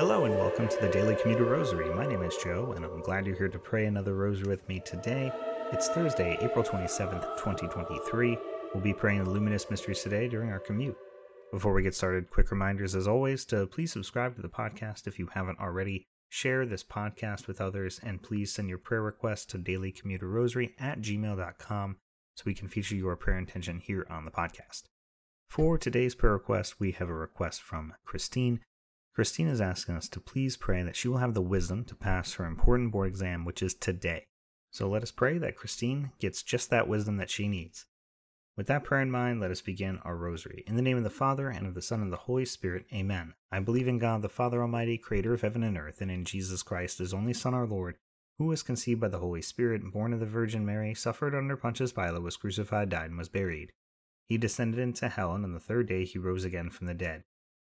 Hello and welcome to the Daily Commuter Rosary. My name is Joe, and I'm glad you're here to pray another rosary with me today. It's Thursday, April 27th, 2023. We'll be praying the Luminous Mysteries today during our commute. Before we get started, quick reminders as always to please subscribe to the podcast if you haven't already, share this podcast with others, and please send your prayer requests to dailycommuterrosary@gmail.com so we can feature your prayer intention here on the podcast. For today's prayer request, we have a request from Christine. Christine is asking us to please pray that she will have the wisdom to pass her important board exam, which is today. So let us pray that Christine gets just that wisdom that she needs. With that prayer in mind, let us begin our rosary. In the name of the Father, and of the Son, and of the Holy Spirit, amen. I believe in God, the Father Almighty, creator of heaven and earth, and in Jesus Christ, his only Son, our Lord, who was conceived by the Holy Spirit, born of the Virgin Mary, suffered under Pontius Pilate, was crucified, died, and was buried. He descended into hell, and on the third day he rose again from the dead.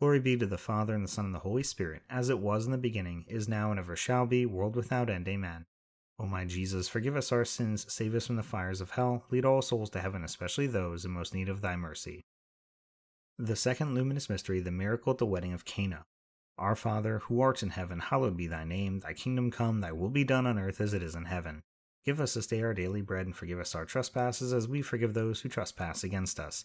Glory be to the Father, and the Son, and the Holy Spirit, as it was in the beginning, is now, and ever shall be, world without end. Amen. O my Jesus, forgive us our sins, save us from the fires of hell, lead all souls to heaven, especially those in most need of thy mercy. The second luminous mystery, the miracle at the wedding of Cana. Our Father, who art in heaven, hallowed be thy name. Thy kingdom come, thy will be done on earth as it is in heaven. Give us this day our daily bread, and forgive us our trespasses, as we forgive those who trespass against us.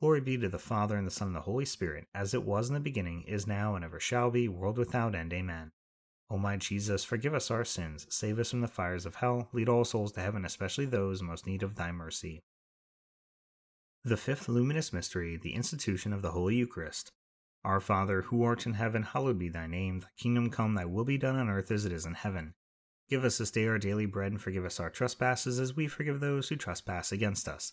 Glory be to the Father, and the Son, and the Holy Spirit, as it was in the beginning, is now, and ever shall be, world without end. Amen. O my Jesus, forgive us our sins, save us from the fires of hell, lead all souls to heaven, especially those most in need of thy mercy. The fifth luminous mystery, the institution of the Holy Eucharist. Our Father, who art in heaven, hallowed be thy name. Thy kingdom come, thy will be done on earth as it is in heaven. Give us this day our daily bread, and forgive us our trespasses, as we forgive those who trespass against us.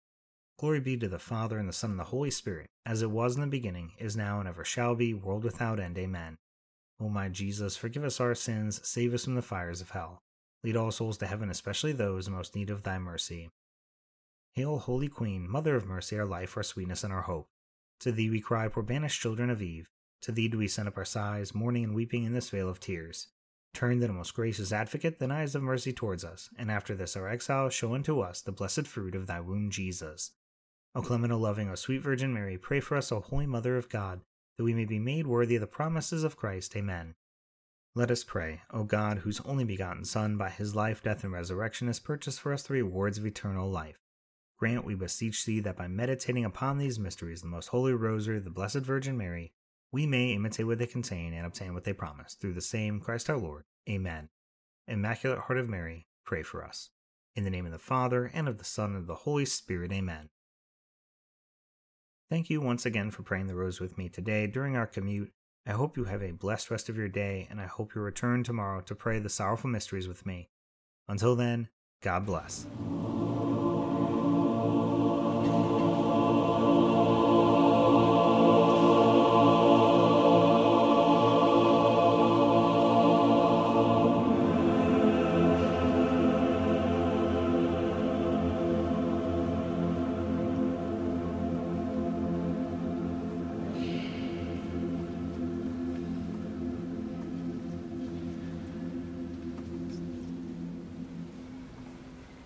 Glory be to the Father, and the Son, and the Holy Spirit, as it was in the beginning, is now, and ever shall be, world without end. Amen. O my Jesus, forgive us our sins, save us from the fires of hell. Lead all souls to heaven, especially those most in need of thy mercy. Hail, Holy Queen, Mother of Mercy, our life, our sweetness, and our hope. To thee we cry, poor banished children of Eve. To thee do we send up our sighs, mourning and weeping in this vale of tears. Turn, then, most gracious Advocate, thine eyes of mercy towards us, and after this our exile, show unto us the blessed fruit of thy womb, Jesus. O clement, O loving, O sweet Virgin Mary, pray for us, O Holy Mother of God, that we may be made worthy of the promises of Christ. Amen. Let us pray. O God, whose only begotten Son, by his life, death, and resurrection, has purchased for us the rewards of eternal life, grant, we beseech thee, that by meditating upon these mysteries, the Most Holy Rosary, the Blessed Virgin Mary, we may imitate what they contain and obtain what they promise. Through the same Christ our Lord. Amen. Immaculate Heart of Mary, pray for us. In the name of the Father, and of the Son, and of the Holy Spirit. Amen. Thank you once again for praying the Rose with me today during our commute. I hope you have a blessed rest of your day, and I hope you'll return tomorrow to pray the Sorrowful Mysteries with me. Until then, God bless.